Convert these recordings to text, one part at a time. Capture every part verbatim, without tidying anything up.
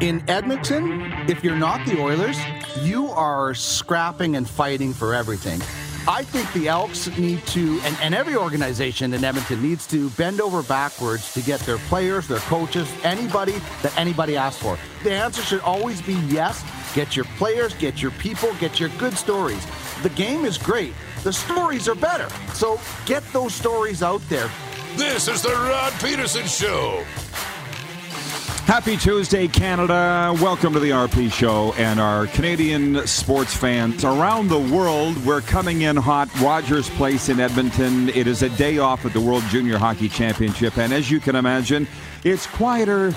In Edmonton, if you're not the Oilers, you are scrapping and fighting for everything. I think the Elks need to, and, and every organization in Edmonton needs to bend over backwards to get their players, their coaches, anybody that anybody asks for. The answer should always be yes. Get your players, get your people, get your good stories. The game is great. The stories are better. So get those stories out there. This is the Rod Pederson Show. Happy Tuesday, Canada. Welcome to the R P Show and our Canadian sports fans around the world. We're coming in hot. Rogers Place in Edmonton. It is a day off at the World Junior Hockey Championship. And as you can imagine, it's quieter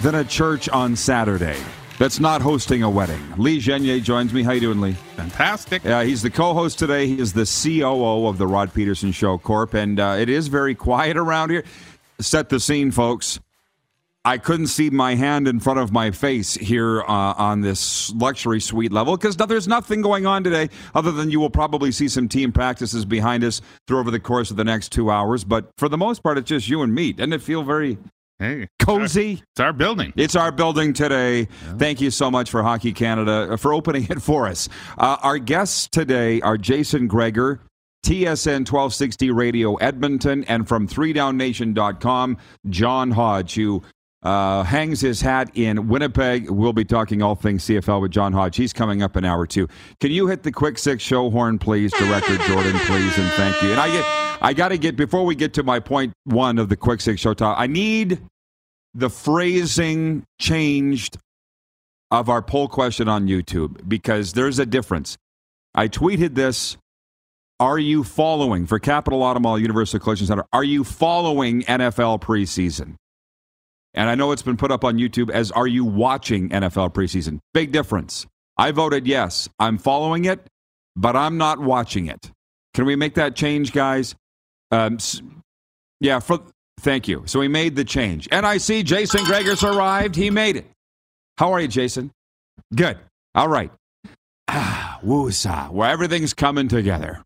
than a church on Saturday that's not hosting a wedding. Lee Genier joins me. How you doing, Lee? Fantastic. Uh, he's the co-host today. He is the C O O of the Rod Pederson Show Corp. And uh, it is very quiet around here. Set the scene, folks. I couldn't see my hand in front of my face here uh, on this luxury suite level because no, there's nothing going on today other than you will probably see some team practices behind us through over the course of the next two hours. But for the most part, it's just you and me. Doesn't it feel very hey, cozy? It's our, it's our building. It's our building today. Yeah. Thank you so much for Hockey Canada for opening it for us. Uh, our guests today are Jason Gregor, T S N twelve sixty Radio Edmonton, and from three down nation dot com, John Hodge, who Uh, hangs his hat in Winnipeg. We'll be talking all things C F L with John Hodge. He's coming up an hour, too. Can you hit the quick six show horn, please? Director Jordan, please, and thank you. And I get, I got to get, before we get to my point one of the quick six show talk, I need the phrasing changed of our poll question on YouTube because there's a difference. I tweeted this. Are you following, for Capital Automall, Universal Collision Center, are you following N F L preseason? And I know it's been put up on YouTube as, are you watching N F L preseason? Big difference. I voted yes. I'm following it, but I'm not watching it. Can we make that change, guys? Um, yeah, for, thank you. So we made the change. And I see Jason Gregor's arrived. He made it. How are you, Jason? Good. All right. Ah, woosah, where everything's coming together.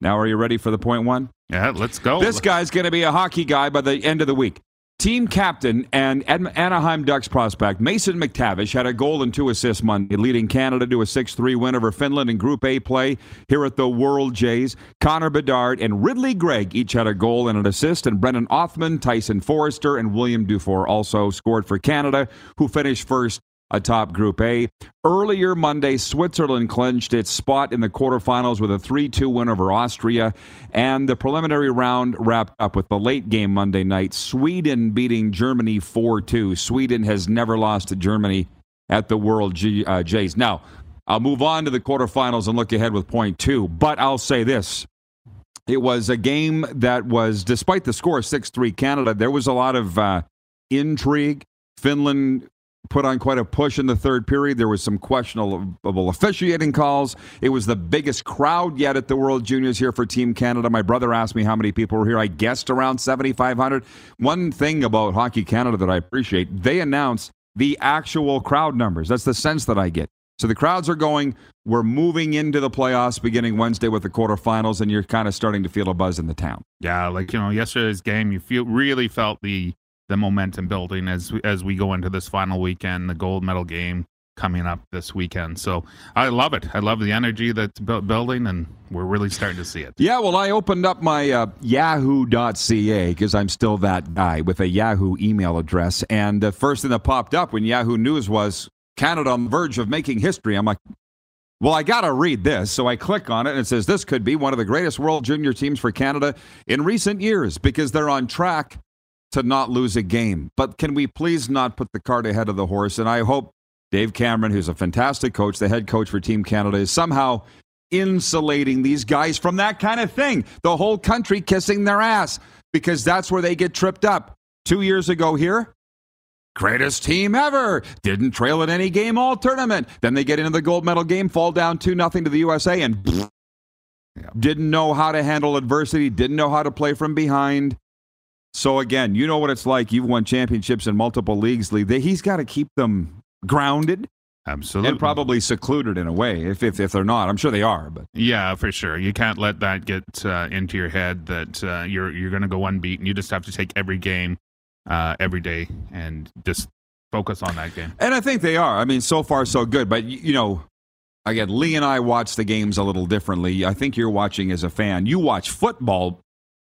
Now, are you ready for the point one? Yeah, let's go. This guy's going to be a hockey guy by the end of the week. Team captain and Anaheim Ducks prospect Mason McTavish had a goal and two assists Monday, leading Canada to a six three win over Finland in Group A play here at the World Jays. Connor Bedard and Ridley Gregg each had a goal and an assist, and Brendan Offman, Tyson Foerster, and William Dufour also scored for Canada, who finished first atop Group A. Earlier Monday, Switzerland clinched its spot in the quarterfinals with a three two win over Austria, and the preliminary round wrapped up with the late game Monday night, Sweden beating Germany four two. Sweden has never lost to Germany at the World G- uh, Jays. Now, I'll move on to the quarterfinals and look ahead with point two, but I'll say this. It was a game that was, despite the score six three Canada, there was a lot of uh, intrigue. Finland put on quite a push in the third period. There was some questionable officiating calls. It was the biggest crowd yet at the World Juniors here for Team Canada. My brother asked me how many people were here. I guessed around seventy-five hundred. One thing about Hockey Canada that I appreciate, they announce the actual crowd numbers. That's the sense that I get. So the crowds are going. We're moving into the playoffs beginning Wednesday with the quarterfinals, and you're kind of starting to feel a buzz in the town. Yeah, like, you know, yesterday's game, you feel really felt the the momentum building as as we go into this final weekend, the gold medal game coming up this weekend. So I love it. I love the energy that's building, and we're really starting to see it. Yeah, well, I opened up my uh, yahoo dot c a because I'm still that guy with a Yahoo email address. And the first thing that popped up when Yahoo News was Canada on the verge of making history. I'm like, well, I got to read this. So I click on it, and it says this could be one of the greatest World Junior teams for Canada in recent years because they're on track to not lose a game. But can we please not put the cart ahead of the horse? And I hope Dave Cameron, who's a fantastic coach, the head coach for Team Canada, is somehow insulating these guys from that kind of thing. The whole country kissing their ass because that's where they get tripped up. Two years ago here, greatest team ever. Didn't trail in any game all tournament. Then they get into the gold medal game, fall down two nothing to the U S A, and pfft, didn't know how to handle adversity, didn't know how to play from behind. So, again, you know what it's like. You've won championships in multiple leagues. He's got to keep them grounded. Absolutely. And probably secluded in a way, if, if if they're not. I'm sure they are. But yeah, for sure. You can't let that get uh, into your head that uh, you're, you're going to go unbeaten. You just have to take every game, uh, every day, and just focus on that game. And I think they are. I mean, so far, so good. But, you know, again, Lee and I watch the games a little differently. I think you're watching as a fan. You watch football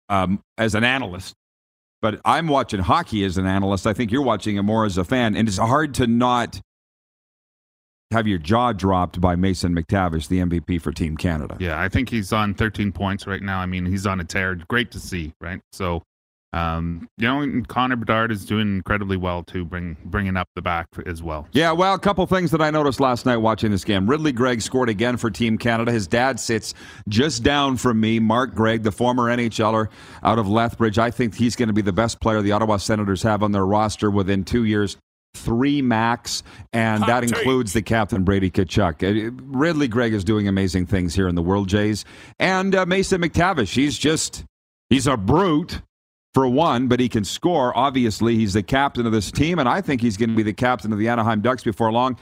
um, as an analyst. But I'm watching hockey as an analyst. I think you're watching it more as a fan. And it's hard to not have your jaw dropped by Mason McTavish, the M V P for Team Canada. Yeah, I think he's on thirteen points right now. I mean, he's on a tear. Great to see, right? So, um, you know, and Connor Bedard is doing incredibly well, too, bring, bringing up the back as well. Yeah, well, a couple things that I noticed last night watching this game. Ridley Gregg scored again for Team Canada. His dad sits just down from me, Mark Gregg, the former N H L er out of Lethbridge. I think he's going to be the best player the Ottawa Senators have on their roster within two years. Three max, and Hot that take. includes the captain, Brady Tkachuk. Ridley Gregg is doing amazing things here in the World Jays. And uh, Mason McTavish, he's just, he's a brute, for one, but he can score. Obviously, he's the captain of this team, and I think he's going to be the captain of the Anaheim Ducks before long.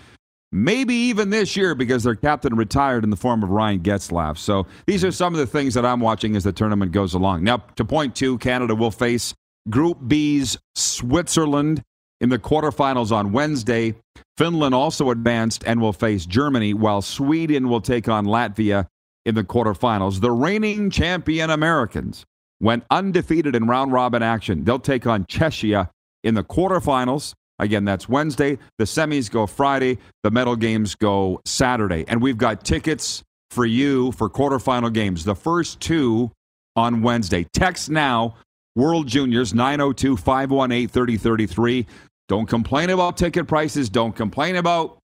Maybe even this year, because their captain retired in the form of Ryan Getzlaff. So these are some of the things that I'm watching as the tournament goes along. Now, to point two, Canada will face Group B's Switzerland in the quarterfinals on Wednesday. Finland also advanced and will face Germany, while Sweden will take on Latvia in the quarterfinals. The reigning champion Americans went undefeated in round-robin action. They'll take on Czechia in the quarterfinals. Again, that's Wednesday. The semis go Friday. The medal games go Saturday. And we've got tickets for you for quarterfinal games. The first two on Wednesday. Text now, World Juniors, nine oh two, five one eight, three oh three three. Don't complain about ticket prices. Don't complain about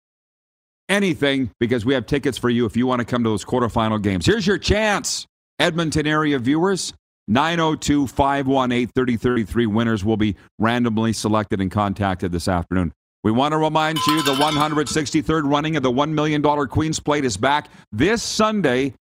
anything, because we have tickets for you if you want to come to those quarterfinal games. Here's your chance, Edmonton area viewers. nine oh two, five one eight, three oh three three. Winners will be randomly selected and contacted this afternoon. We want to remind you the one hundred sixty-third running of the one million dollars Queen's Plate is back this Sunday,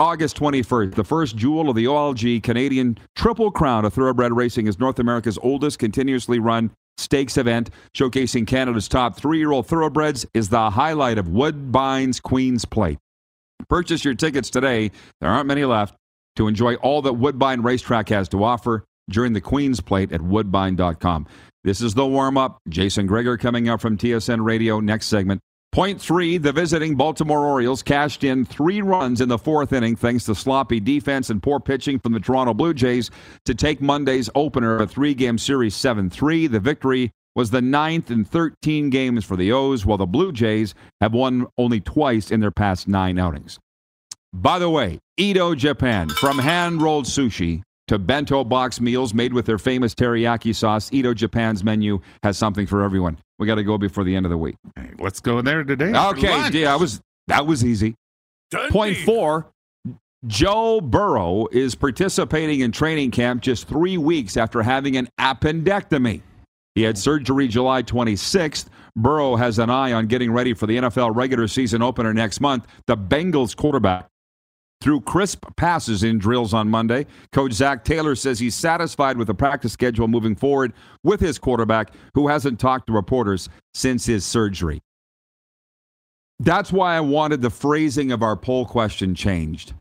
August twenty-first, the first jewel of the O L G Canadian Triple Crown of Thoroughbred Racing is North America's oldest continuously run stakes event, showcasing Canada's top three-year-old thoroughbreds is the highlight of Woodbine's Queen's Plate. Purchase your tickets today, there aren't many left, to enjoy all that Woodbine Racetrack has to offer during the Queen's Plate at woodbine dot com. This is the warm-up. Jason Gregor coming up from T S N Radio next segment. Point three, the visiting Baltimore Orioles cashed in three runs in the fourth inning thanks to sloppy defense and poor pitching from the Toronto Blue Jays to take Monday's opener of a three-game series seven three. The victory was the ninth in thirteen games for the O's, while the Blue Jays have won only twice in their past nine outings. By the way, Edo Japan, from hand-rolled sushi to bento box meals made with their famous teriyaki sauce, Edo Japan's menu has something for everyone. We got to go before the end of the week. Hey, let's go there today. Okay, yeah, I was, that was easy. Dundee. Point four, Joe Burrow is participating in training camp just three weeks after having an appendectomy. He had surgery July twenty-sixth. Burrow has an eye on getting ready for the N F L regular season opener next month. The Bengals quarterback threw crisp passes in drills on Monday. Coach Zach Taylor says he's satisfied with the practice schedule moving forward with his quarterback, who hasn't talked to reporters since his surgery. That's why I wanted the phrasing of our poll question changed.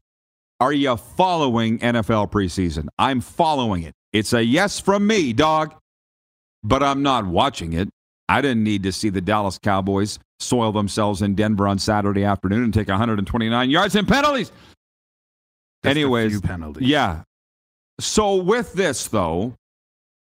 Are you following N F L preseason? I'm following it. It's a yes from me, dog, but I'm not watching it. I didn't need to see the Dallas Cowboys soil themselves in Denver on Saturday afternoon and take one hundred twenty-nine yards and penalties. Anyways, yeah. So with this, though,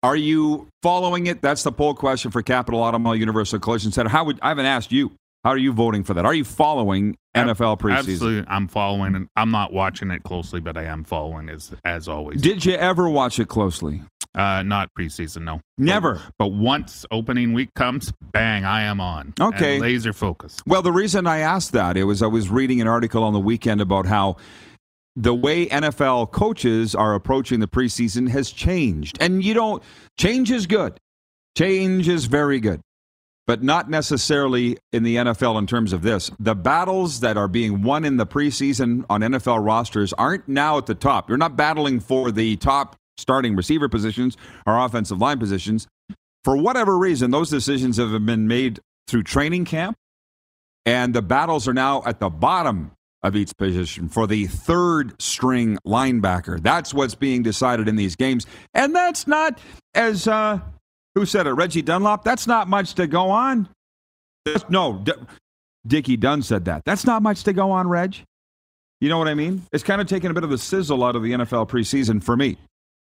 are you following it? That's the poll question for Capital Automall, Universal Collision Center. How would I haven't asked you? How are you voting for that? Are you following N F L preseason? Absolutely, I'm following it. I'm not watching it closely, but I am following as as always. Did you ever watch it closely? Uh, not preseason, no. Never. But, but once opening week comes, bang, I am on. Okay, and laser focused. Well, the reason I asked that it was I was reading an article on the weekend about how the way N F L coaches are approaching the preseason has changed. And you don't, change is good. Change is very good. But not necessarily in the N F L in terms of this. The battles that are being won in the preseason on N F L rosters aren't now at the top. You're not battling for the top starting receiver positions or offensive line positions. For whatever reason, those decisions have been made through training camp. And the battles are now at the bottom of each position for the third string linebacker. That's what's being decided in these games. And that's not as uh, Who said it? Reggie Dunlop? That's not much to go on. No, D- Dickie Dunn said that. That's not much to go on, Reg. You know what I mean? It's kind of taken a bit of the sizzle out of the N F L preseason for me.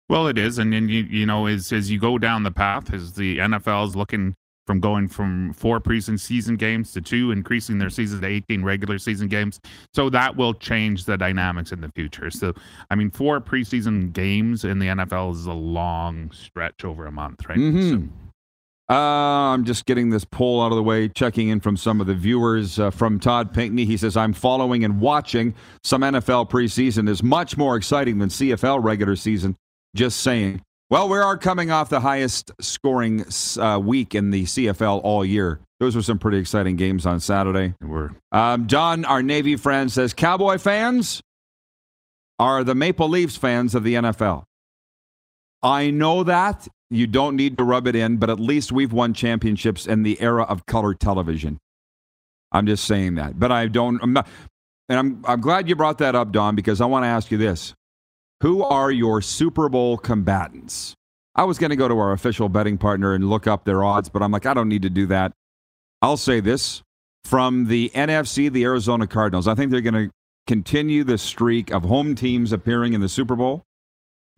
Well, it is. And, and you, you know, as, as you go down the path, as the N F L is looking from going from four preseason games to two, increasing their seasons to eighteen regular season games. So that will change the dynamics in the future. So, I mean, four preseason games in the N F L is a long stretch over a month, right? Mm-hmm. So. Uh, I'm just getting this poll out of the way, checking in from some of the viewers uh, from Todd Pinkney. He says, I'm following and watching some N F L preseason is much more exciting than C F L regular season. Just saying. Well, we are coming off the highest scoring uh, week in the C F L all year. Those were some pretty exciting games on Saturday. They were. Um, Don, our Navy friend, says, Cowboy fans are the Maple Leafs fans of the N F L. I know that. You don't need to rub it in, but at least we've won championships in the era of color television. I'm just saying that. But I don't, I'm not, and I'm, I'm glad you brought that up, Don, because I want to ask you this. Who are your Super Bowl combatants? I was going to go to our official betting partner and look up their odds, but I'm like, I don't need to do that. I'll say this. From the N F C, the Arizona Cardinals, I think they're going to continue the streak of home teams appearing in the Super Bowl.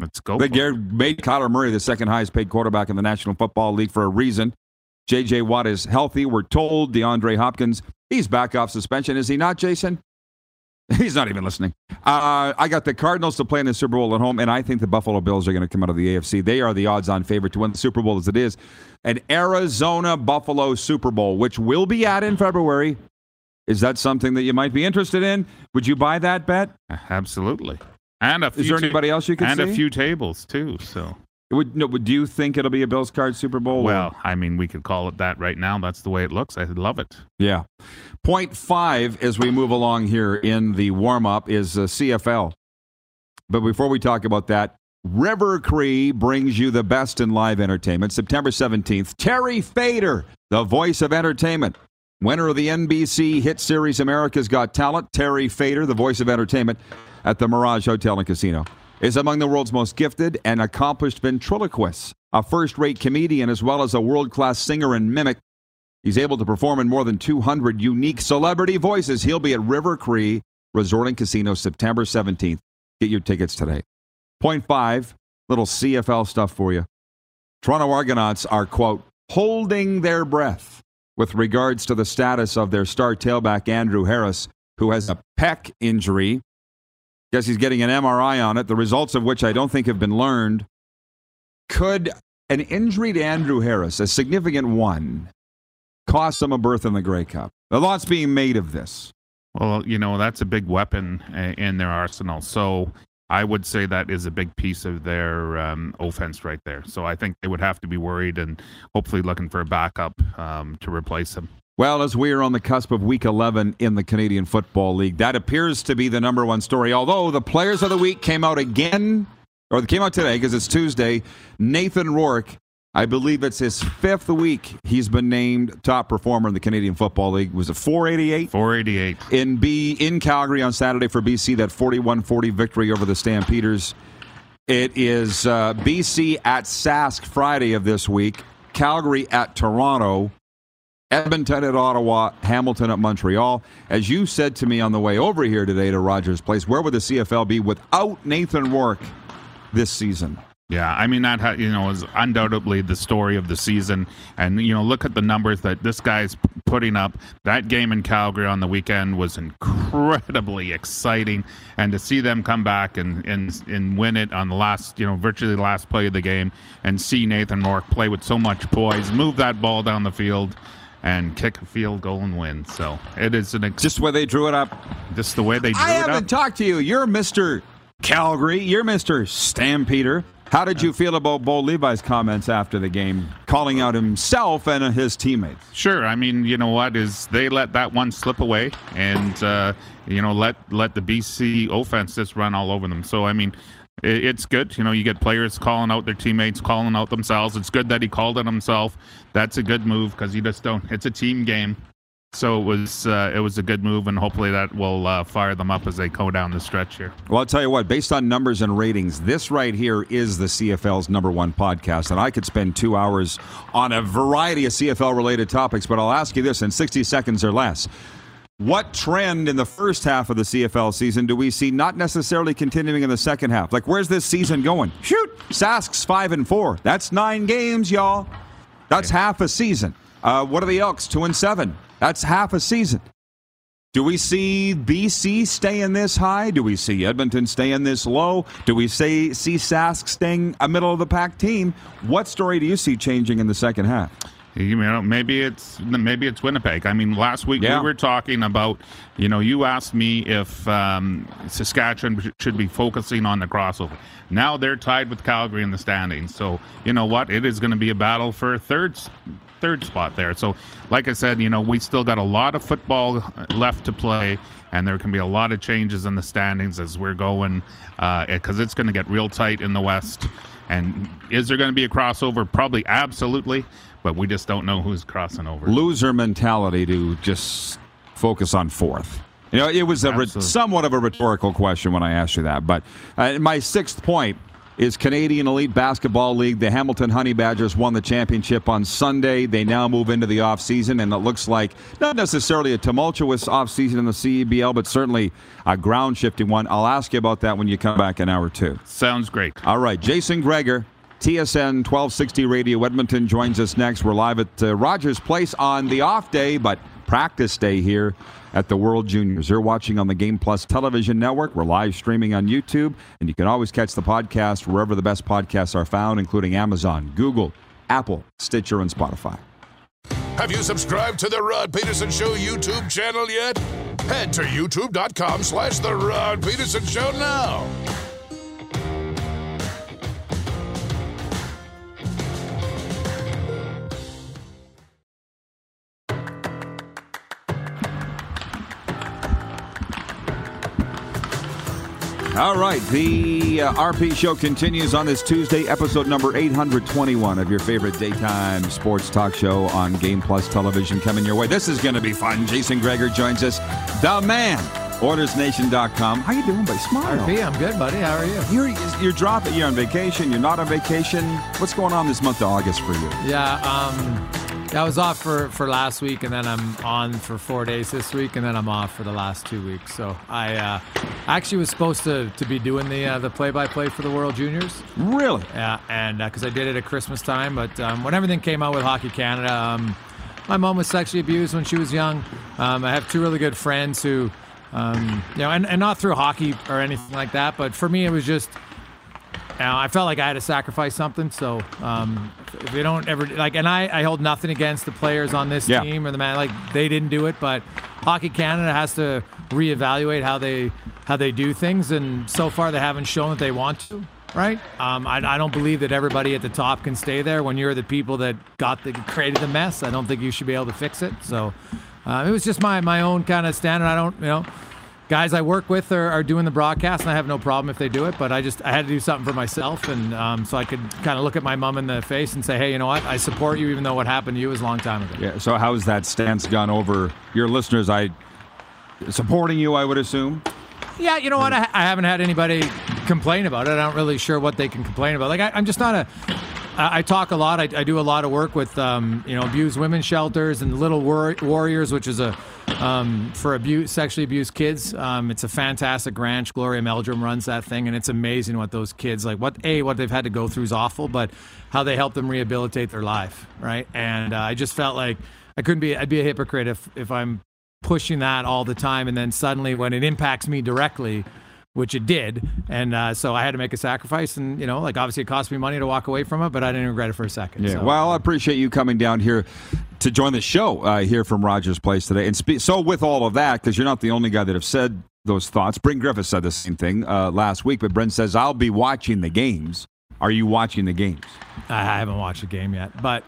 Let's go. They made Kyler Murray the second highest paid quarterback in the National Football League for a reason. J J. Watt is healthy, we're told. DeAndre Hopkins, he's back off suspension. Is he not, Jason? He's not even listening. Uh, I got the Cardinals to play in the Super Bowl at home, and I think the Buffalo Bills are going to come out of the A F C. They are the odds-on favorite to win the Super Bowl as it is. An Arizona-Buffalo Super Bowl, which will be at in February. Is that something that you might be interested in? Would you buy that bet? Absolutely. And a few is there anybody ta- else you could and see? And a few tables, too. So. Would, no, would you think it'll be a Bills card Super Bowl? Well, I mean, we could call it that right now. That's the way it looks. I love it. Yeah. Point five, as we move along here in the warm-up, is uh, C F L. But before we talk about that, River Cree brings you the best in live entertainment. September seventeenth, Terry Fator, the voice of entertainment. Winner of the N B C hit series America's Got Talent, Terry Fator, the voice of entertainment at the Mirage Hotel and Casino, is among the world's most gifted and accomplished ventriloquists, a first-rate comedian as well as a world-class singer and mimic. He's able to perform in more than two hundred unique celebrity voices. He'll be at River Cree Resort and Casino September seventeenth. Get your tickets today. Point five, little C F L stuff for you. Toronto Argonauts are, quote, holding their breath with regards to the status of their star tailback, Andrew Harris, who has a pec injury. Guess he's getting an M R I on it, the results of which I don't think have been learned. Could an injury to Andrew Harris, a significant one, cost him a berth in the Grey Cup? A lot's being made of this. Well, you know, that's a big weapon in their arsenal. So I would say that is a big piece of their um, offense right there. So I think they would have to be worried and hopefully looking for a backup um, to replace him. Well, as we are on the cusp of Week eleven in the Canadian Football League, that appears to be the number one story, although the Players of the Week came out again, or they came out today because it's Tuesday. Nathan Rourke, I believe it's his fifth week he's been named top performer in the Canadian Football League. Was it four eighty-eight? four eighty-eight. In B in Calgary on Saturday for B C, that forty-one forty victory over the Stampeders. It is uh, B C at Sask Friday of this week, Calgary at Toronto, Edmonton at Ottawa, Hamilton at Montreal. As you said to me on the way over here today to Rogers Place, where would the C F L be without Nathan Rourke this season? Yeah, I mean, that you know is undoubtedly the story of the season. And, you know, look at the numbers that this guy's putting up. That game in Calgary on the weekend was incredibly exciting. And to see them come back and, and, and win it on the last, you know, virtually the last play of the game and see Nathan Rourke play with so much poise, move that ball down the field, and kick a field goal and win. So it is an ex- just where they drew it up. Just the way they drew it up. I haven't talked to you. You're Mister Calgary. You're Mister Stampeder. How did you feel about Bo Levi's comments after the game, calling out himself and his teammates? Sure. I mean, you know what, is they let that one slip away and, uh, you know, let, let the B C offense just run all over them. So, I mean, it's good. You know, you get players calling out their teammates, calling out themselves. It's good that he called it himself. That's a good move because you just don't. It's a team game. So it was uh, it was a good move, and hopefully that will uh, fire them up as they go down the stretch here. Well, I'll tell you what, based on numbers and ratings, this right here is the C F L's number one podcast, and I could spend two hours on a variety of C F L-related topics, but I'll ask you this in sixty seconds or less. What trend in the first half of the C F L season do we see not necessarily continuing in the second half? Like, where's this season going? Shoot! Sask's five and four. That's nine games, y'all. That's half a season. Uh, what are the Elks? Two and seven. That's half a season. Do we see B C staying this high? Do we see Edmonton staying this low? Do we say, see Sask staying a middle-of-the-pack team? What story do you see changing in the second half? You know, maybe it's maybe it's Winnipeg. I mean, last week yeah. we were talking about, you know, you asked me if um, Saskatchewan should be focusing on the crossover. Now they're tied with Calgary in the standings. So, you know what? It is going to be a battle for a third third spot there. So, like I said, you know, we still got a lot of football left to play, and there can be a lot of changes in the standings as we're going, because uh, it's going to get real tight in the West. And is there going to be a crossover? Probably, absolutely, but we just don't know who's crossing over. Loser mentality to just focus on fourth. You know, it was a re- somewhat of a rhetorical question when I asked you that. But uh, my sixth point is Canadian Elite Basketball League. The Hamilton Honey Badgers won the championship on Sunday. They now move into the offseason, and it looks like not necessarily a tumultuous offseason in the C E B L, but certainly a ground-shifting one. I'll ask you about that when you come back in hour two. Sounds great. All right, Jason Gregor, T S N twelve sixty Radio Edmonton, joins us next. We're live at uh, Rogers Place on the off day, but practice day here at the World Juniors. You're watching on the Game Plus television network. We're live streaming on YouTube, and you can always catch the podcast wherever the best podcasts are found, including Amazon, Google, Apple, Stitcher, and Spotify. Have you subscribed to the Rod Pederson Show YouTube channel yet? Head to youtube.com slash the Rod Pederson Show now. All right, the uh, R P Show continues on this Tuesday, episode number eight hundred twenty-one of your favorite daytime sports talk show on Game Plus Television coming your way. This is going to be fun. Jason Gregor joins us. The man, orders nation dot com. How you doing, buddy? Smile. R P, I'm good, buddy. How are you? You're, you're dropping. You're on vacation. You're not on vacation. What's going on this month of August for you? Yeah, um, I was off for, for last week, and then I'm on for four days this week, and then I'm off for the last two weeks. So I... Uh, I actually was supposed to, to be doing the uh, the play-by-play for the World Juniors. Really? Yeah, and because uh, I did it at Christmas time, but um, when everything came out with Hockey Canada, um, my mom was sexually abused when she was young. Um, I have two really good friends who, um, you know, and, and not through hockey or anything like that, but for me it was just, you know, I felt like I had to sacrifice something, so um, if they don't ever, like, and I, I hold nothing against the players on this yeah. team or the man, like, they didn't do it, but Hockey Canada has to reevaluate how they how they do things, and so far they haven't shown that they want to, right? Um, I, I don't believe that everybody at the top can stay there. When you're the people that got the, created the mess, I don't think you should be able to fix it. So uh, it was just my, my own kind of standard. I don't, you know, guys I work with are, are doing the broadcast, and I have no problem if they do it, but I just I had to do something for myself, and um, so I could kind of look at my mom in the face and say, hey, you know what, I support you even though what happened to you was a long time ago. Yeah. So how's that stance gone over your listeners? I supporting you, I would assume. Yeah, you know what? I, I haven't had anybody complain about it. I'm not really sure what they can complain about. Like, I, I'm just not a... I, I talk a lot. I, I do a lot of work with, um, you know, abused women's shelters and Little War- Warriors, which is a um, for abuse, sexually abused kids. Um, it's a fantastic ranch. Gloria Meldrum runs that thing, and it's amazing what those kids, like, what A, what they've had to go through is awful, but how they help them rehabilitate their life, right? And uh, I just felt like I couldn't be... I'd be a hypocrite if, if I'm... pushing that all the time, and then suddenly when it impacts me directly, which it did, and uh, so I had to make a sacrifice, and, you know, like, obviously it cost me money to walk away from it, but I didn't regret it for a second. Yeah. So. Well, I appreciate you coming down here to join the show uh, here from Rogers Place today. And spe- so with all of that, because you're not the only guy that have said those thoughts, Bryn Griffith said the same thing uh, last week, but Bryn says, I'll be watching the games. Are you watching the games? I haven't watched a game yet, but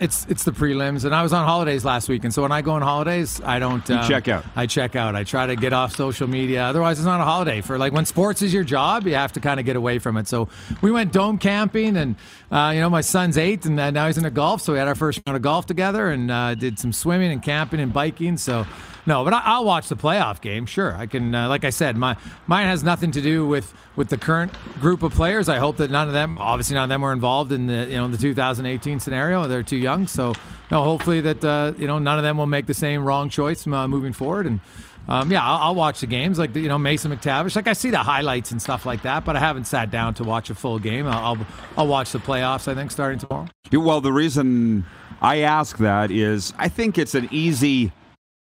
It's it's the prelims, and I was on holidays last week, and so when I go on holidays, I don't... You um, check out. I check out. I try to get off social media. Otherwise, it's not a holiday. For like when sports is your job, you have to kind of get away from it. So we went dome camping, and uh, you know, my son's eight, and now he's into golf, so we had our first round of golf together, and uh, did some swimming and camping and biking, so... No, but I'll watch the playoff game. Sure, I can. Uh, like I said, my mine has nothing to do with, with the current group of players. I hope that none of them, obviously none of them, were involved in the you know the two thousand eighteen scenario. They're too young, so no. Hopefully that uh, you know none of them will make the same wrong choice uh, moving forward. And um, yeah, I'll, I'll watch the games. Like the, you know Mason McTavish. Like I see the highlights and stuff like that, but I haven't sat down to watch a full game. I'll I'll, I'll watch the playoffs, I think, starting tomorrow. Well, the reason I ask that is I think it's an easy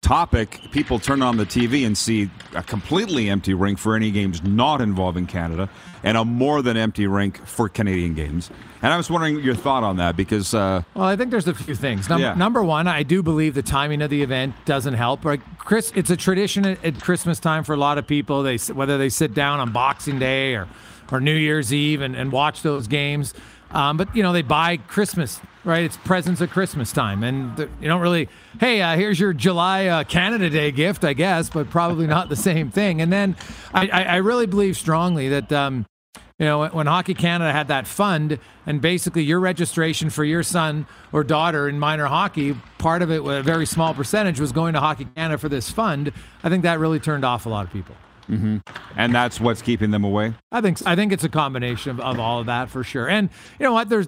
topic. People turn on the T V and see a completely empty rink for any games not involving Canada, and a more than empty rink for Canadian games. And I was wondering your thought on that, because uh, well, I think there's a few things. Num- yeah. Number one, I do believe the timing of the event doesn't help. Like Chris, it's a tradition at, at Christmas time for a lot of people. They whether they sit down on Boxing Day or, or New Year's Eve and, and watch those games. Um, but, you know, they buy Christmas, right? It's presents at Christmas time. And you don't really, hey, uh, here's your July uh, Canada Day gift, I guess, but probably not the same thing. And then I, I, I really believe strongly that, um, you know, when Hockey Canada had that fund, and basically your registration for your son or daughter in minor hockey, part of it, a very small percentage, was going to Hockey Canada for this fund. I think that really turned off a lot of people. Mm-hmm. And that's what's keeping them away? I think so. I think it's a combination of, of all of that for sure. And you know what? There's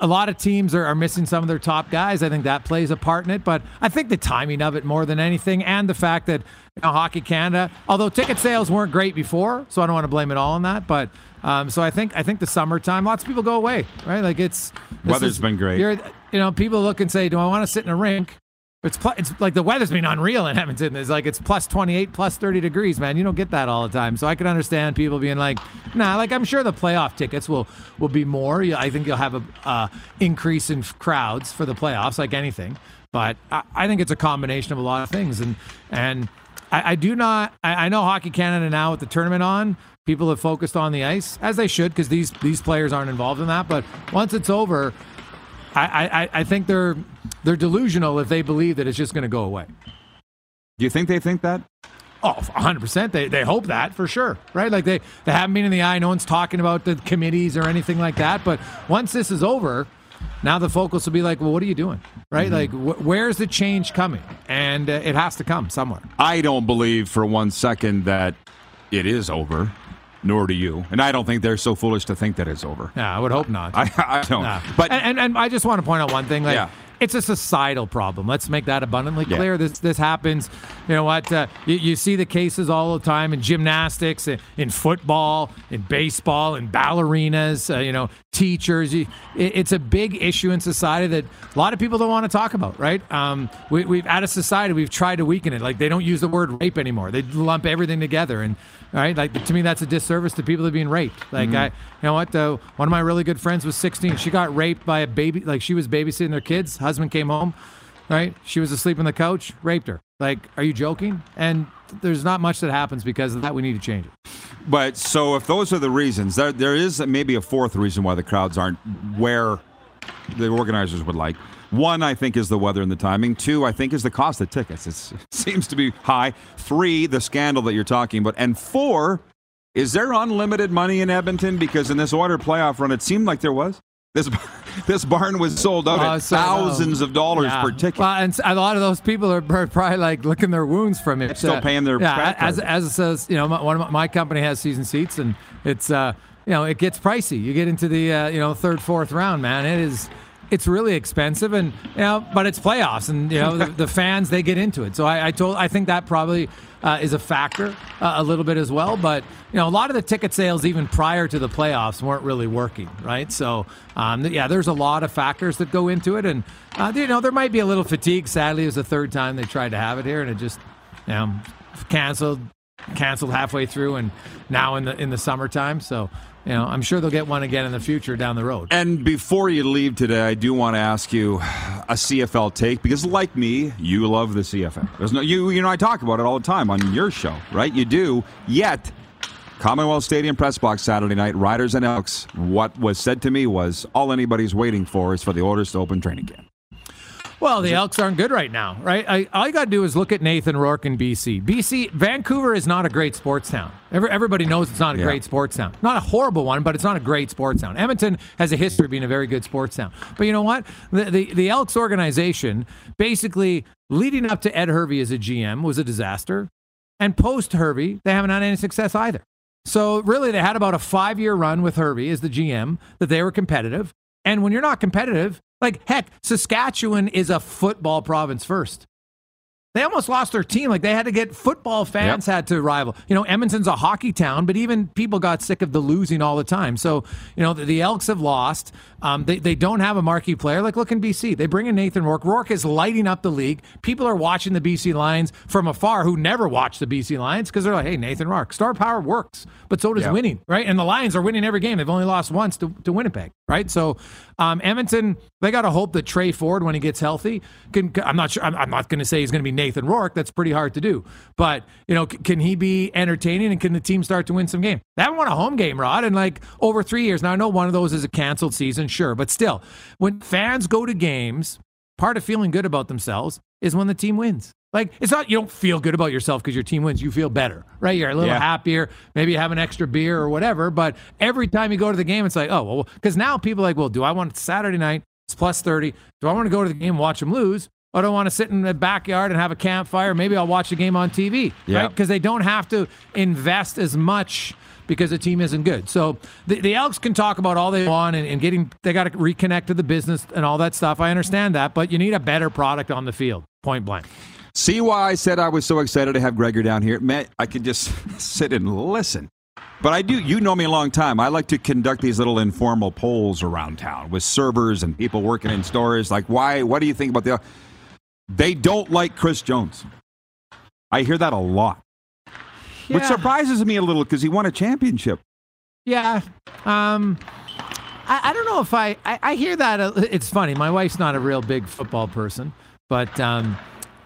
a lot of teams are, are missing some of their top guys. I think that plays a part in it. But I think the timing of it more than anything, and the fact that you know, Hockey Canada, although ticket sales weren't great before, so I don't want to blame it all on that. But um, so I think I think the summertime, lots of people go away, right? Like it's weather's is, been great. You're, you know, people look and say, "Do I want to sit in a rink?" It's, pl- it's like the weather's been unreal in Edmonton. It's like it's plus twenty-eight, plus thirty degrees, man. You don't get that all the time. So I can understand people being like, nah, like I'm sure the playoff tickets will, will be more. I think you'll have an uh, increase in crowds for the playoffs, like anything. But I, I think it's a combination of a lot of things. And and I, I do not – I know Hockey Canada now with the tournament on, people have focused on the ice, as they should, because these, these players aren't involved in that. But once it's over – I, I, I think they're they're delusional if they believe that it's just going to go away. Do you think they think that? Oh, one hundred percent. They they hope that for sure, right? Like they, they haven't been in the eye. No one's talking about the committees or anything like that. But once this is over, now the focus will be like, well, what are you doing, right? Mm-hmm. Like, wh- where's the change coming? And uh, it has to come somewhere. I don't believe for one second that it is over. Nor do you. And I don't think they're so foolish to think that it's over. Yeah, I would hope not. I, I don't. Nah. But and, and, and I just want to point out one thing. Like, yeah. It's a societal problem. Let's make that abundantly clear. Yeah. This this happens. You know what? Uh, you, you see the cases all the time in gymnastics, in, in football, in baseball, in ballerinas, uh, you know, teachers. You, it, it's a big issue in society that a lot of people don't want to talk about, right? Um, we, we've, out of society, we've tried to weaken it. Like, they don't use the word rape anymore. They lump everything together. And, all right, like, to me, that's a disservice to people that are being raped. Like, mm-hmm. I, you know what? Uh, one of my really good friends was sixteen. She got raped by a baby. Like, she was babysitting their kids. Husband came home, right? She was asleep on the couch, raped her. Like, are you joking? And there's not much that happens because of that. We need to change it. But so if those are the reasons, there, there is maybe a fourth reason why the crowds aren't where the organizers would like. One, I think, is the weather and the timing. Two, I think, is the cost of tickets. It's, it seems to be high. Three, the scandal that you're talking about. And four, is there unlimited money in Edmonton? Because in this order playoff run, it seemed like there was. This this barn was sold out uh, at so, thousands um, of dollars yeah. per ticket. Well, and a lot of those people are probably like licking their wounds from it. Still uh, paying their yeah. As as it says, you know, my, one of my, my company has season seats, and it's uh, you know, it gets pricey. You get into the uh, you know third, fourth round, man. It is. It's really expensive, and you know, but it's playoffs, and you know the, the fans, they get into it. So I, I told, I think that probably uh, is a factor uh, a little bit as well. But you know, a lot of the ticket sales even prior to the playoffs weren't really working, right? So um, yeah, there's a lot of factors that go into it, and uh, you know, there might be a little fatigue. Sadly, it was the third time they tried to have it here, and it just you know, canceled, canceled halfway through, and now in the in the summertime. So. You know, I'm sure they'll get one again in the future down the road. And before you leave today, I do want to ask you a C F L take, because like me, you love the C F L. There's no, you, you know, I talk about it all the time on your show, right? You do, yet... Commonwealth Stadium press box Saturday night, Riders and Elks. What was said to me was, all anybody's waiting for is for the Oilers to open training camp. Well, the Elks aren't good right now, right? I, all you got to do is look at Nathan Rourke in B C. B C, Vancouver is not a great sports town. Every, everybody knows it's not a yeah. great sports town. Not a horrible one, but it's not a great sports town. Edmonton has a history of being a very good sports town. But you know what? The, the, the Elks organization, basically leading up to Ed Hervey as a G M, was a disaster. And post-Hervey, they haven't had any success either. So really, they had about a five-year run with Hervey as the G M that they were competitive. And when you're not competitive, like, heck, Saskatchewan is a football province first. They almost lost their team. Like, they had to get football fans yep. had to rival. You know, Edmonton's a hockey town, but even people got sick of the losing all the time. So, you know, the, the Elks have lost. Um, they, they don't have a marquee player. Like, look in B C. They bring in Nathan Rourke. Rourke is lighting up the league. People are watching the B C Lions from afar who never watch the B C Lions because they're like, hey, Nathan Rourke. Star power works, but so does yep. winning, right? And the Lions are winning every game. They've only lost once to, to Winnipeg, right? So, um, Edmonton, they got to hope that Trey Ford, when he gets healthy, can, I'm not sure. I'm, I'm not going to say he's going to be Nathan Nathan Rourke. That's pretty hard to do. But, you know, c- can he be entertaining and can the team start to win some games? They haven't won a home game, Rod, in like over three years. Now, I know one of those is a canceled season, sure. But still, when fans go to games, part of feeling good about themselves is when the team wins. Like, it's not, you don't feel good about yourself because your team wins. You feel better, right? You're a little yeah. happier. Maybe you have an extra beer or whatever. But every time you go to the game, it's like, oh, well, because now people are like, well, do I want Saturday night? It's plus thirty. Do I want to go to the game and watch them lose? I don't want to sit in the backyard and have a campfire. Maybe I'll watch the game on T V, yeah. right? Because they don't have to invest as much because the team isn't good. So the, the Elks can talk about all they want and, and getting, they got to reconnect to the business and all that stuff. I understand that, but you need a better product on the field, point blank. See why I said I was so excited to have Gregor down here? Man, I could just sit and listen. But I do, you know me a long time. I like to conduct these little informal polls around town with servers and people working in stores. Like, why, what do you think about the They don't like Chris Jones. I hear that a lot, yeah. which surprises me a little because he won a championship. Yeah. Um, I, I don't know if I, I, I hear that. Uh, it's funny. My wife's not a real big football person, but um,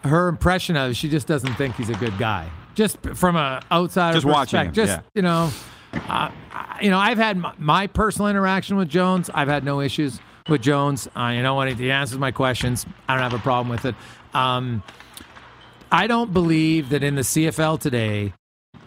her impression of it, she just doesn't think he's a good guy. Just from an outsider just watching him, just, yeah. you know, uh, you know, I've had my, my personal interaction with Jones. I've had no issues with Jones. Uh, you know what? He answers my questions. I don't have a problem with it. Um, I don't believe that in the C F L today,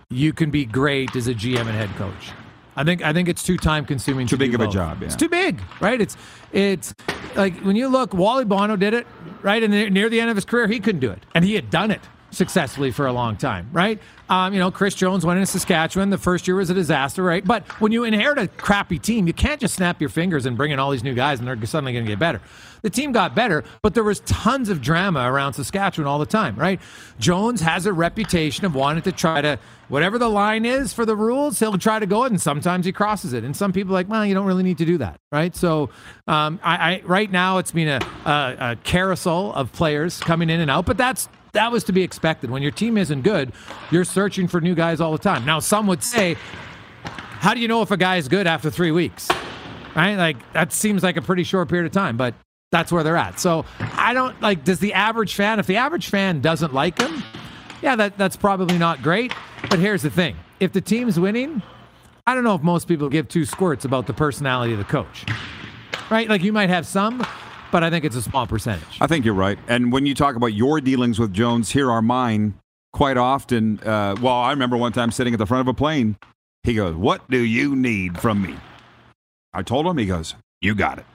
you can be great as a G M and head coach. I think I think it's too time consuming. Too to big of both. a job. Yeah. It's too big, right? It's it's like when you look, Wally Bono did it, right? And near the end of his career, he couldn't do it, and he had done it successfully for a long time, right? Um, you know, Chris Jones went into Saskatchewan. The first year was a disaster, right? But when you inherit a crappy team, you can't just snap your fingers and bring in all these new guys and they're suddenly going to get better. The team got better, but there was tons of drama around Saskatchewan all the time, right? Jones has a reputation of wanting to try to, whatever the line is for the rules, he'll try to go it, and sometimes he crosses it. And some people are like, well, you don't really need to do that, right? So um, I, I right now it's been a, a, a carousel of players coming in and out, but that's That was to be expected. When your team isn't good, you're searching for new guys all the time. Now, some would say, how do you know if a guy is good after three weeks? Right? Like, that seems like a pretty short period of time, but that's where they're at. So I don't, like, does the average fan, if the average fan doesn't like him, yeah, that, that's probably not great. But here's the thing. If the team's winning, I don't know if most people give two squirts about the personality of the coach. Right? Like, you might have some, but I think it's a small percentage. I think you're right. And when you talk about your dealings with Jones, here are mine quite often. Uh, well, I remember one time sitting at the front of a plane. He goes, what do you need from me? I told him, he goes, you got it.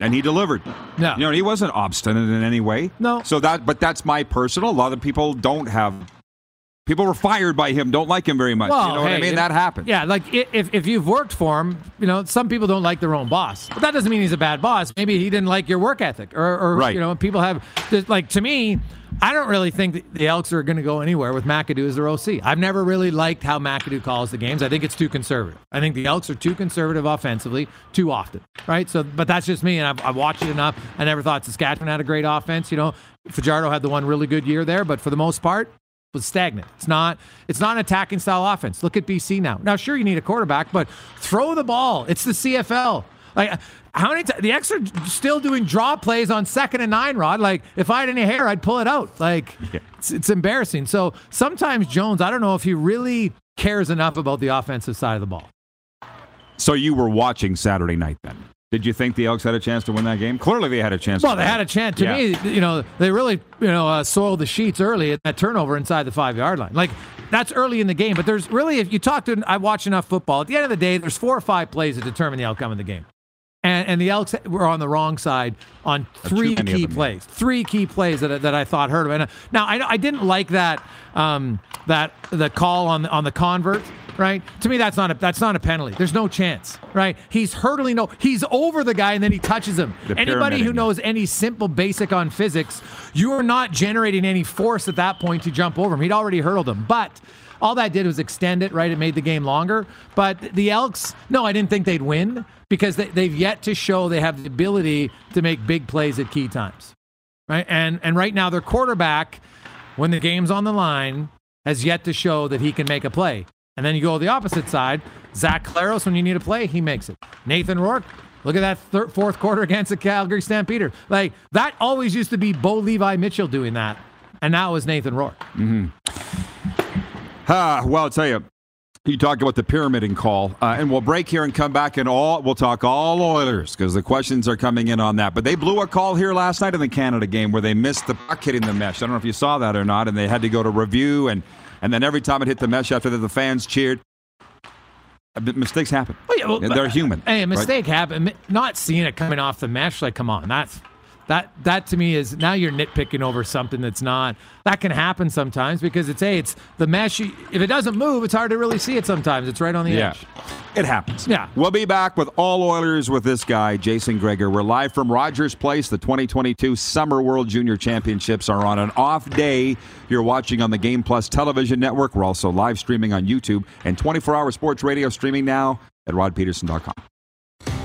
And he delivered. No. You know, he wasn't obstinate in any way. No. So that, but that's my personal. A lot of people don't have, people were fired by him, don't like him very much. Well, you know hey, what I mean? If, that happens. Yeah, like if, if you've worked for him, you know, some people don't like their own boss. But that doesn't mean he's a bad boss. Maybe he didn't like your work ethic. Or, or right. you know, people have, like to me, I don't really think the Elks are going to go anywhere with McAdoo as their O C. I've never really liked how McAdoo calls the games. I think it's too conservative. I think the Elks are too conservative offensively too often, right? So, but that's just me, and I've, I've watched it enough. I never thought Saskatchewan had a great offense. You know, Fajardo had the one really good year there, but for the most part, was stagnant. It's not it's not an attacking style offense. Look at B C now. Now, sure, you need a quarterback, but throw the ball. It's the C F L. Like, how many times? The X are still doing draw plays on second and nine, Rod. Like, if I had any hair, I'd pull it out. Like, yeah. it's, it's embarrassing. So sometimes Jones, I don't know if he really cares enough about the offensive side of the ball. So you were watching Saturday night then? Did you think the Elks had a chance to win that game? Clearly they had a chance. Well, to they win. had a chance. To yeah. me, you know, they really, you know, uh, soiled the sheets early at that turnover inside the five-yard line. Like, that's early in the game. But there's really, if you talk to, I watch enough football, at the end of the day, there's four or five plays that determine the outcome of the game. And, and the Elks were on the wrong side on three key plays. Three key plays that that I thought hurt them. And now, I, I didn't like that um, that the call on on the convert. Right? To me, that's not a that's not a penalty. There's no chance, right? He's hurtling, no, he's over the guy, and then he touches him. The Anybody who knows any simple basic on physics, you are not generating any force at that point to jump over him. He'd already hurtled him. But all that did was extend it, right? It made the game longer. But the Elks, no, I didn't think they'd win because they, they've yet to show they have the ability to make big plays at key times, right? And and right now, their quarterback, when the game's on the line, has yet to show that he can make a play. And then you go to the opposite side. Zach Claros, when you need a play, he makes it. Nathan Rourke, look at that third, fourth quarter against the Calgary Stampeders. Like, that always used to be Bo Levi Mitchell doing that. And now it's Nathan Rourke. Mm-hmm. Ah, well, I'll tell you, you talked about the pyramiding call. Uh, and we'll break here and come back and all we'll talk all Oilers because the questions are coming in on that. But they blew a call here last night in the Canada game where they missed the puck hitting the mesh. I don't know if you saw that or not. And they had to go to review and And then every time it hit the mesh after that, the fans cheered. Mistakes happen. Well, yeah, well, They're human. Hey, a mistake right? happened. Not seeing it coming off the mesh, like, come on. That's, that that to me is, now you're nitpicking over something that's not. That can happen sometimes because it's, hey, it's the mesh. If it doesn't move, it's hard to really see it sometimes. It's right on the yeah. edge. It happens. Yeah. We'll be back with all Oilers with this guy, Jason Gregor. We're live from Rogers Place. The twenty twenty-two Summer World Junior Championships are on an off day. You're watching on the Game Plus television network. We're also live streaming on YouTube and twenty-four hour sports radio streaming now at rod pederson dot com.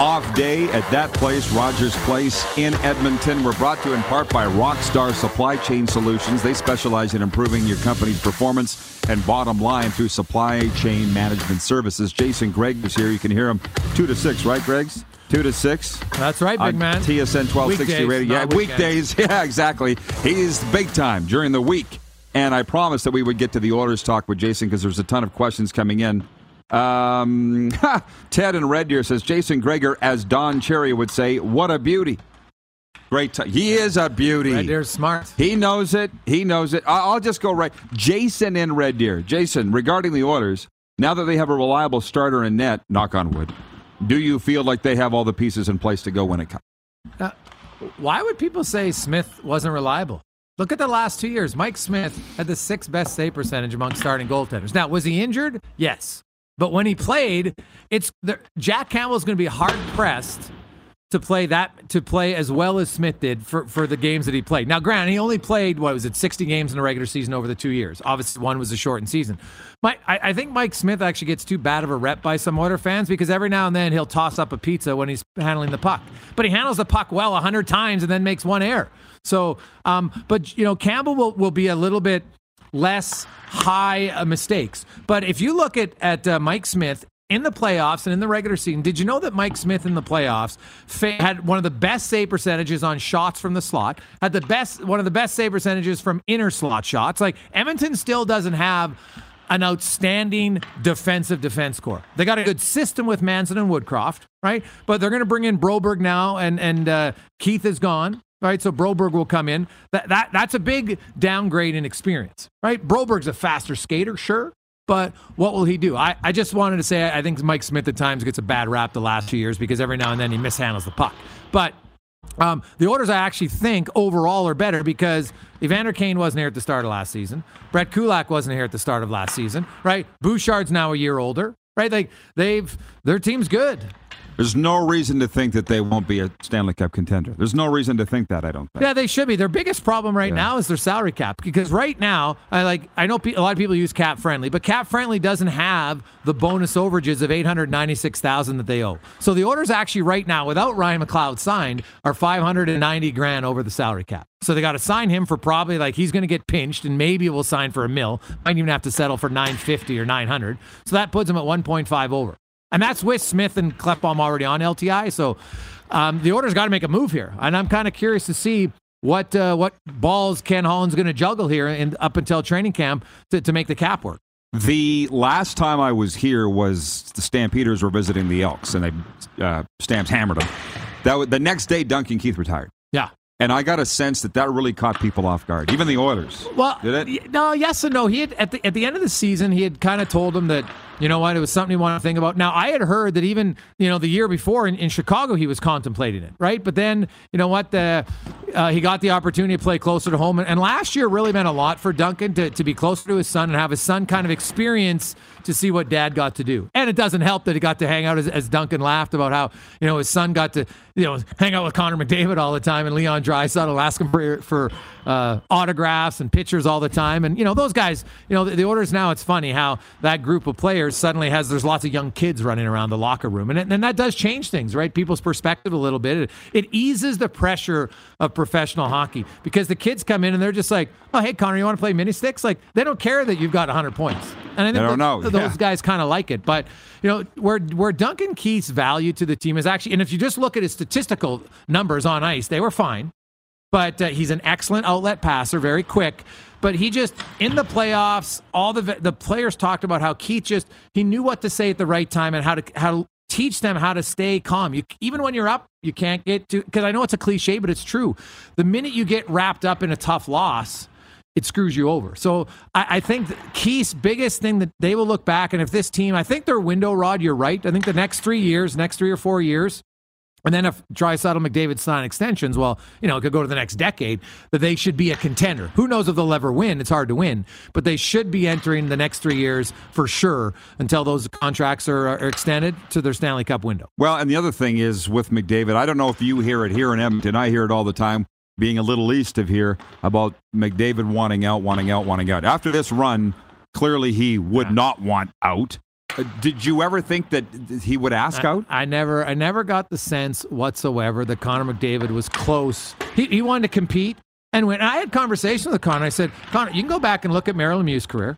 Off day at that place, Rogers Place in Edmonton. We're brought to you in part by Rockstar Supply Chain Solutions. They specialize in improving your company's performance and bottom line through supply chain management services. Jason Gregg is here. You can hear him two to six, right, Greggs? two to six. That's right, big man. T S N twelve sixty radio. Yeah, weekdays. Yeah, exactly. He's big time during the week. And I promised that we would get to the orders talk with Jason because there's a ton of questions coming in. Um, ha, Ted in Red Deer says, Jason Gregor, as Don Cherry would say, what a beauty. Great. T- he is a beauty. Red Deer's smart. He knows it. He knows it. I- I'll just go right. Jason in Red Deer. Jason, regarding the Oilers, now that they have a reliable starter in net, knock on wood, do you feel like they have all the pieces in place to go when it comes? Uh, why would people say Smith wasn't reliable? Look at the last two years. Mike Smith had the sixth best save percentage among starting goaltenders. Now, was he injured? Yes. But when he played, it's the, Jack Campbell's going to be hard pressed to play that to play as well as Smith did for, for the games that he played. Now, granted, he only played what was it, sixty games in the regular season over the two years. Obviously, one was a shortened season. My, I, I think Mike Smith actually gets too bad of a rep by some Oilers fans because every now and then he'll toss up a pizza when he's handling the puck. But he handles the puck well a hundred times and then makes one error. So, um, but you know, Campbell will will be a little bit less high uh, mistakes. But if you look at, at uh, Mike Smith in the playoffs and in the regular season, did you know that Mike Smith in the playoffs fa- had one of the best save percentages on shots from the slot, had the best one of the best save percentages from inner slot shots? Like, Edmonton still doesn't have an outstanding defensive defense corps. They got a good system with Manson and Woodcroft, right? But they're going to bring in Broberg now, and, and uh, Keith is gone. Right, so Broberg will come in. That that that's a big downgrade in experience, right? Broberg's a faster skater, sure, but what will he do? I, I just wanted to say I think Mike Smith at times gets a bad rap the last few years because every now and then he mishandles the puck. But um, the Oilers I actually think overall are better because Evander Kane wasn't here at the start of last season. Brett Kulak wasn't here at the start of last season, right? Bouchard's now a year older, right? Like they've their team's good. There's no reason to think that they won't be a Stanley Cup contender. There's no reason to think that, I don't think. Yeah, they should be. Their biggest problem right yeah. now is their salary cap, because right now, I like I know pe- a lot of people use cap friendly, but cap friendly doesn't have the bonus overages of eight hundred ninety-six thousand dollars that they owe. So the Oilers actually right now, without Ryan McLeod signed, are five hundred ninety grand over the salary cap. So they got to sign him for probably, like, he's going to get pinched, and maybe we'll sign for a mil. Might even have to settle for nine fifty or nine hundred. So that puts him at one point five over. And that's with Smith and Klefbom already on L T I. So um, the Oilers got to make a move here. And I'm kind of curious to see what uh, what balls Ken Holland's going to juggle here in, up until training camp to, to make the cap work. The last time I was here was the Stampeders were visiting the Elks, and they uh, Stamps hammered them. That was, the next day, Duncan Keith retired. Yeah. And I got a sense that that really caught people off guard, even the Oilers. Well, did it? No, yes and no. He had, at the at the end of the season, he had kind of told them that, you know what, it was something he wanted to think about. Now, I had heard that even, you know, the year before in, in Chicago, he was contemplating it, right? But then, you know what, the, uh, he got the opportunity to play closer to home. And, and last year really meant a lot for Duncan to, to be closer to his son and have his son kind of experience to see what dad got to do. And it doesn't help that he got to hang out, as, as Duncan laughed about how, you know, his son got to, you know, hang out with Connor McDavid all the time and Leon Draisaitl, ask him for, for uh, autographs and pictures all the time. And, you know, those guys, you know, the, the Oilers now, it's funny how that group of players suddenly has, there's lots of young kids running around the locker room. And, and that does change things, right? People's perspective a little bit. It, it eases the pressure of professional hockey, because the kids come in and they're just like, oh, hey, Connor, you want to play mini sticks? Like, they don't care that you've got one hundred points. And I think I don't know. Those yeah. guys kind of like it. But, you know, where where Duncan Keith's value to the team is actually, and if you just look at his statistical numbers on ice, they were fine. But uh, he's an excellent outlet passer, very quick. But he just, in the playoffs, all the the players talked about how Keith just, he knew what to say at the right time and how to how to teach them how to stay calm. You, even when you're up, you can't get to, because I know it's a cliche, but it's true. The minute you get wrapped up in a tough loss, it screws you over. So I, I think Keith's biggest thing that they will look back, and if this team, I think their window, Rod, you're right. I think the next three years, next three or four years, and then if Draisaitl, McDavid sign extensions, well, you know, it could go to the next decade, that they should be a contender. Who knows if they'll ever win? It's hard to win. But they should be entering the next three years for sure until those contracts are, are extended to their Stanley Cup window. Well, and the other thing is with McDavid, I don't know if you hear it here in Edmonton. I hear it all the time, being a little east of here, about McDavid wanting out, wanting out, wanting out. After this run, clearly he would yeah. not want out. Did you ever think that he would ask I, out? I never I never got the sense whatsoever that Connor McDavid was close. He he wanted to compete. And when and I had conversations with Connor, I said, Connor, you can go back and look at Marilyn Mew's career.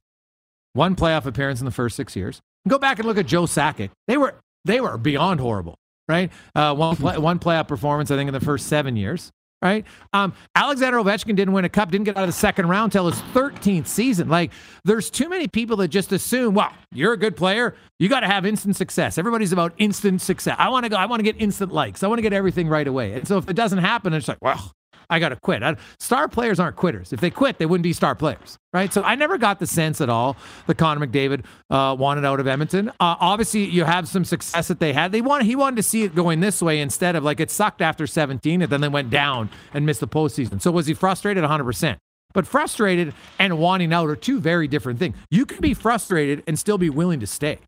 One playoff appearance in the first six years. Go back and look at Joe Sakic. They were they were beyond horrible, right? Uh, one play, one playoff performance, I think, in the first seven years, right? Um, Alexander Ovechkin didn't win a cup, didn't get out of the second round till his thirteenth season. Like, there's too many people that just assume, well, you're a good player, you got to have instant success. Everybody's about instant success. I want to go, I want to get instant likes. I want to get everything right away. And so if it doesn't happen, it's like, well, I got to quit. I, star players aren't quitters. If they quit, they wouldn't be star players, right? So I never got the sense at all that Connor McDavid uh, wanted out of Edmonton. Uh, obviously, you have some success that they had. They want, He wanted to see it going this way instead of, like, it sucked after seventeen, and then they went down and missed the postseason. So was he frustrated? one hundred percent. But frustrated and wanting out are two very different things. You can be frustrated and still be willing to stay.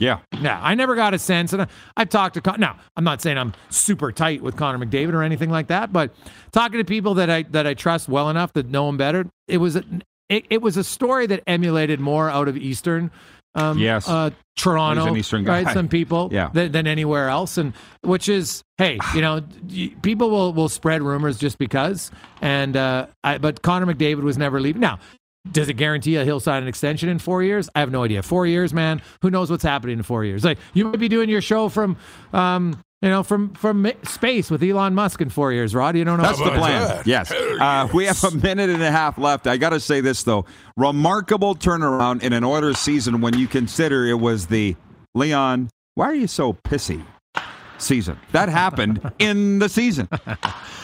Yeah. No, I never got a sense. And I, I've talked to Con- now, I'm not saying I'm super tight with Connor McDavid or anything like that, but talking to people that I that I trust well enough that know him better, it was a, it, it was a story that emulated more out of Eastern um yes. uh Toronto, an Eastern guy. Right? Some people yeah. th- than anywhere else, and which is, hey, you know, people will will spread rumors just because, and uh I, but Connor McDavid was never leaving. Now, does it guarantee he'll sign an extension in four years? I have no idea. Four years, man. Who knows what's happening in four years? Like, you might be doing your show from, um, you know, from from space with Elon Musk in four years, Rod. You don't know. That's the plan. That? Yes. Uh, we have a minute and a half left. I got to say this, though. Remarkable turnaround in an Oilers season when you consider it was the Leon, why are you so pissy season. That happened in the season.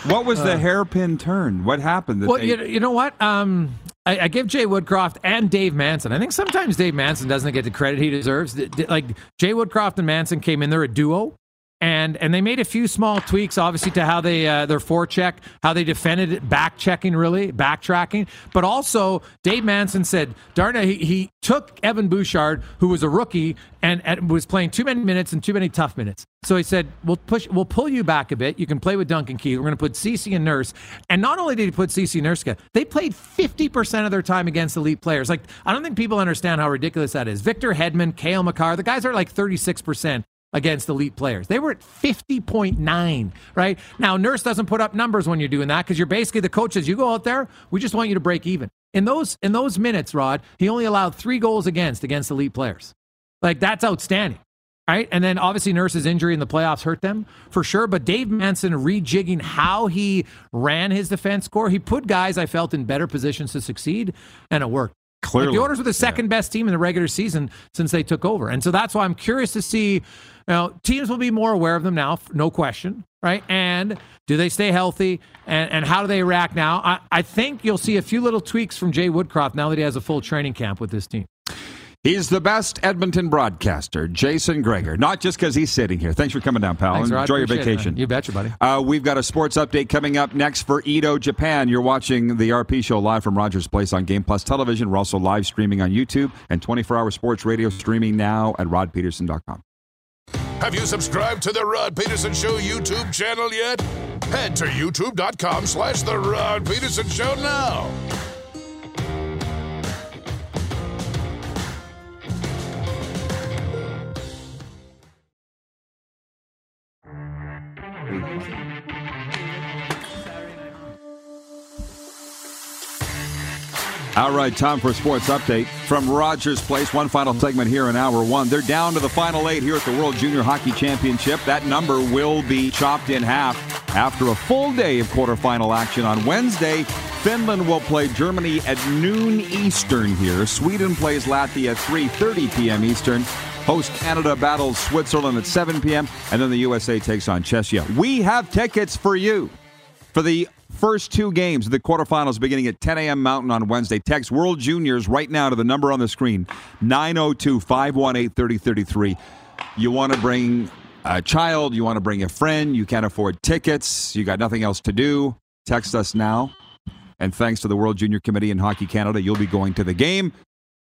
What was the hairpin turn? What happened? Well, they- you, you know what? Um, I, I give Jay Woodcroft and Dave Manson. I think sometimes Dave Manson doesn't get the credit he deserves. Like, Jay Woodcroft and Manson came in. They're a duo. And and they made a few small tweaks, obviously, to how they uh, their forecheck, how they defended it, back-checking, really, backtracking. But also, Dave Manson said, Darnell, he, he took Evan Bouchard, who was a rookie, and, and was playing too many minutes and too many tough minutes. So he said, we'll push, we'll pull you back a bit. You can play with Duncan Keith. We're going to put Cece and Nurse. And not only did he put Cece and Nurse, they played fifty percent of their time against elite players. Like, I don't think people understand how ridiculous that is. Victor Hedman, Kale McCarr, the guys are like thirty-six percent. Against elite players. They were at fifty point nine, right? Now, Nurse doesn't put up numbers when you're doing that because you're basically the coaches. You go out there, we just want you to break even. In those in those minutes, Rod, he only allowed three goals against against elite players. Like, that's outstanding, right? And then, obviously, Nurse's injury in the playoffs hurt them for sure, but Dave Manson rejigging how he ran his defense corps. He put guys, I felt, in better positions to succeed, and it worked. Clearly. Like the Oilers were the second yeah. best team in the regular season since they took over. And so that's why I'm curious to see, you know, teams will be more aware of them now, no question, right? And do they stay healthy? And, and how do they react now? I, I think you'll see a few little tweaks from Jay Woodcroft now that he has a full training camp with this team. He's the best Edmonton broadcaster, Jason Gregor. Not just because he's sitting here. Thanks for coming down, pal. Thanks, Rod. Enjoy your vacation. It, you betcha, buddy. Uh, we've got a sports update coming up next for Edo Japan. You're watching the R P Show live from Rogers Place on Game Plus Television. We're also live streaming on YouTube and twenty-four hour sports radio streaming now at rod pederson dot com. Have you subscribed to the Rod Pederson Show YouTube channel yet? Head to youtube.com slash the Rod Pederson Show now. All right, time for a sports update from Rogers Place. One final segment here in hour one. They're down to the final eight here at the World Junior Hockey Championship. That number will be chopped in half after a full day of quarterfinal action on Wednesday. Finland will play Germany at noon Eastern here. Sweden plays Latvia at three thirty p.m. Eastern. Host Canada battles Switzerland at seven p.m. And then the U S A takes on Czechia. We have tickets for you for the first two games of the quarterfinals beginning at ten a.m. Mountain on Wednesday. Text World Juniors right now to the number on the screen, nine oh two, five one eight, three oh three three. You want to bring a child, you want to bring a friend, you can't afford tickets, you got nothing else to do, text us now. And thanks to the World Junior Committee and Hockey Canada, you'll be going to the game.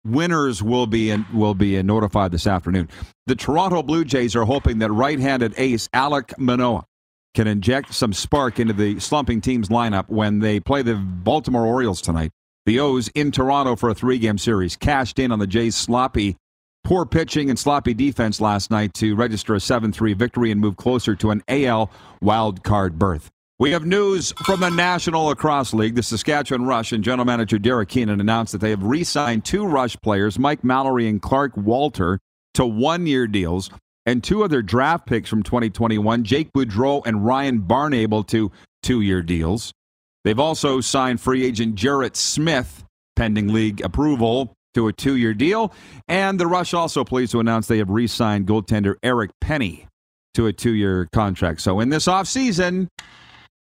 Winners will be in, will be notified this afternoon. The Toronto Blue Jays are hoping that right-handed ace Alec Manoah can inject some spark into the slumping team's lineup when they play the Baltimore Orioles tonight. The O's in Toronto for a three-game series, cashed in on the Jays' sloppy, poor pitching and sloppy defense last night to register a seven three victory and move closer to an A L wild card berth. We have news from the National Lacrosse League. The Saskatchewan Rush and general manager Derek Keenan announced that they have re-signed two Rush players, Mike Mallory and Clark Walter, to one-year deals, and two other draft picks from twenty twenty-one, Jake Boudreau and Ryan Barnable, to two-year deals. They've also signed free agent Jarrett Smith, pending league approval, to a two-year deal. And the Rush also pleased to announce they have re-signed goaltender Eric Penny to a two-year contract. So in this offseason,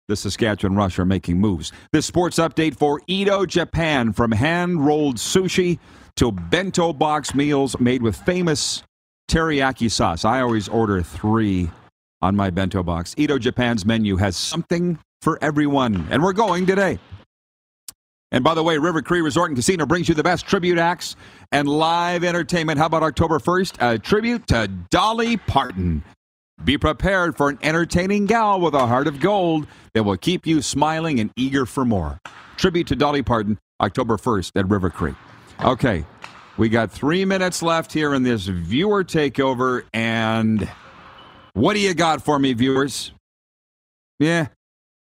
the Saskatchewan Rush are making moves. This sports update for Edo Japan, from hand-rolled sushi to bento box meals made with famous teriyaki sauce. I always order three on my bento box. Edo Japan's menu has something for everyone, and we're going today. And by the way, River Cree Resort and Casino brings you the best tribute acts and live entertainment. How about October first? A tribute to Dolly Parton. Be prepared for an entertaining gal with a heart of gold that will keep you smiling and eager for more. Tribute to Dolly Parton, October first at River Cree. Okay. We got three minutes left here in this viewer takeover, and what do you got for me, viewers? Yeah.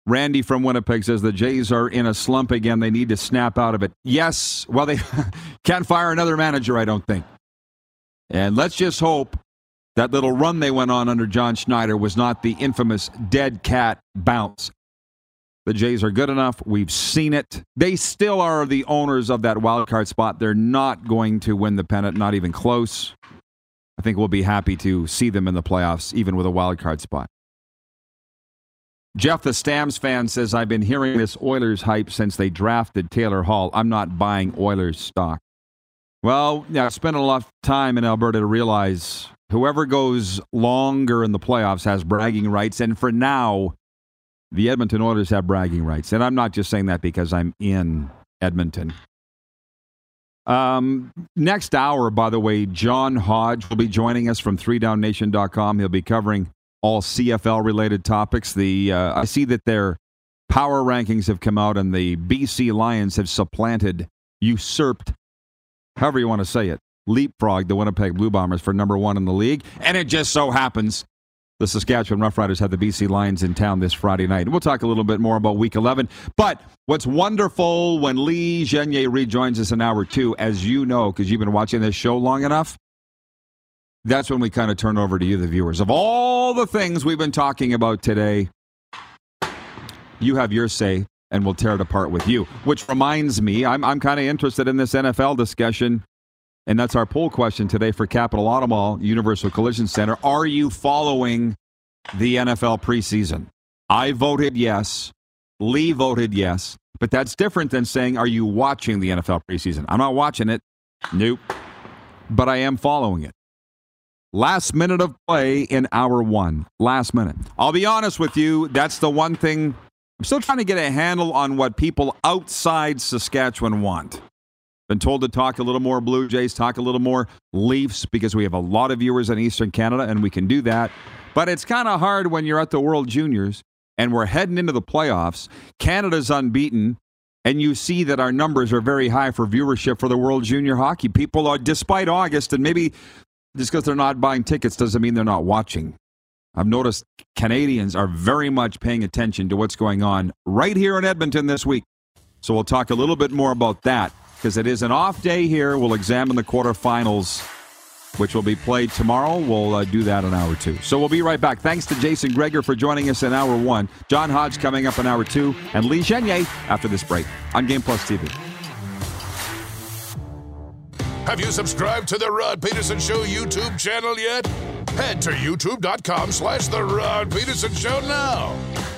Randy from Winnipeg says the Jays are in a slump again. They need to snap out of it. Yes. Well, they can't fire another manager, I don't think. And let's just hope that little run they went on under John Schneider was not the infamous dead cat bounce. The Jays are good enough. We've seen it. They still are the owners of that wild card spot. They're not going to win the pennant, not even close. I think we'll be happy to see them in the playoffs, even with a wild card spot. Jeff, the Stamps fan, says, I've been hearing this Oilers hype since they drafted Taylor Hall. I'm not buying Oilers stock. Well, yeah, I spent a lot of time in Alberta to realize whoever goes longer in the playoffs has bragging rights. And for now, the Edmonton Oilers have bragging rights. And I'm not just saying that because I'm in Edmonton. Um, next hour, by the way, John Hodge will be joining us from three down nation dot com. He'll be covering all C F L-related topics. The uh, I see that their power rankings have come out, and the B C Lions have supplanted, usurped, however you want to say it, leapfrogged the Winnipeg Blue Bombers for number one in the league. And it just so happens the Saskatchewan Roughriders have the B C Lions in town this Friday night. We'll talk a little bit more about Week eleven. But what's wonderful when Lee Genier rejoins us in Hour two, as you know, because you've been watching this show long enough, that's when we kind of turn over to you, the viewers. Of all the things we've been talking about today, you have your say, and we'll tear it apart with you. Which reminds me, I'm, I'm kind of interested in this N F L discussion. And that's our poll question today for Capital Automall, Universal Collision Center. Are you following the N F L preseason? I voted yes. Lee voted yes. But that's different than saying, are you watching the N F L preseason? I'm not watching it. Nope. But I am following it. Last minute of play in hour one. Last minute. I'll be honest with you. That's the one thing. I'm still trying to get a handle on what people outside Saskatchewan want. Been told to talk a little more Blue Jays, talk a little more Leafs, because we have a lot of viewers in Eastern Canada, and we can do that. But it's kind of hard when you're at the World Juniors, and we're heading into the playoffs. Canada's unbeaten, and you see that our numbers are very high for viewership for the World Junior Hockey. People are, despite August, and maybe just because they're not buying tickets doesn't mean they're not watching. I've noticed Canadians are very much paying attention to what's going on right here in Edmonton this week. So we'll talk a little bit more about that, because it is an off day here. We'll examine the quarterfinals, which will be played tomorrow. We'll uh, do that in hour two. So we'll be right back. Thanks to Jason Gregor for joining us in hour one. John Hodge coming up in hour two. And Lee Genier after this break on Game Plus T V. Have you subscribed to the Rod Pederson Show YouTube channel yet? Head to youtube dot com slash the Rod Pederson Show now.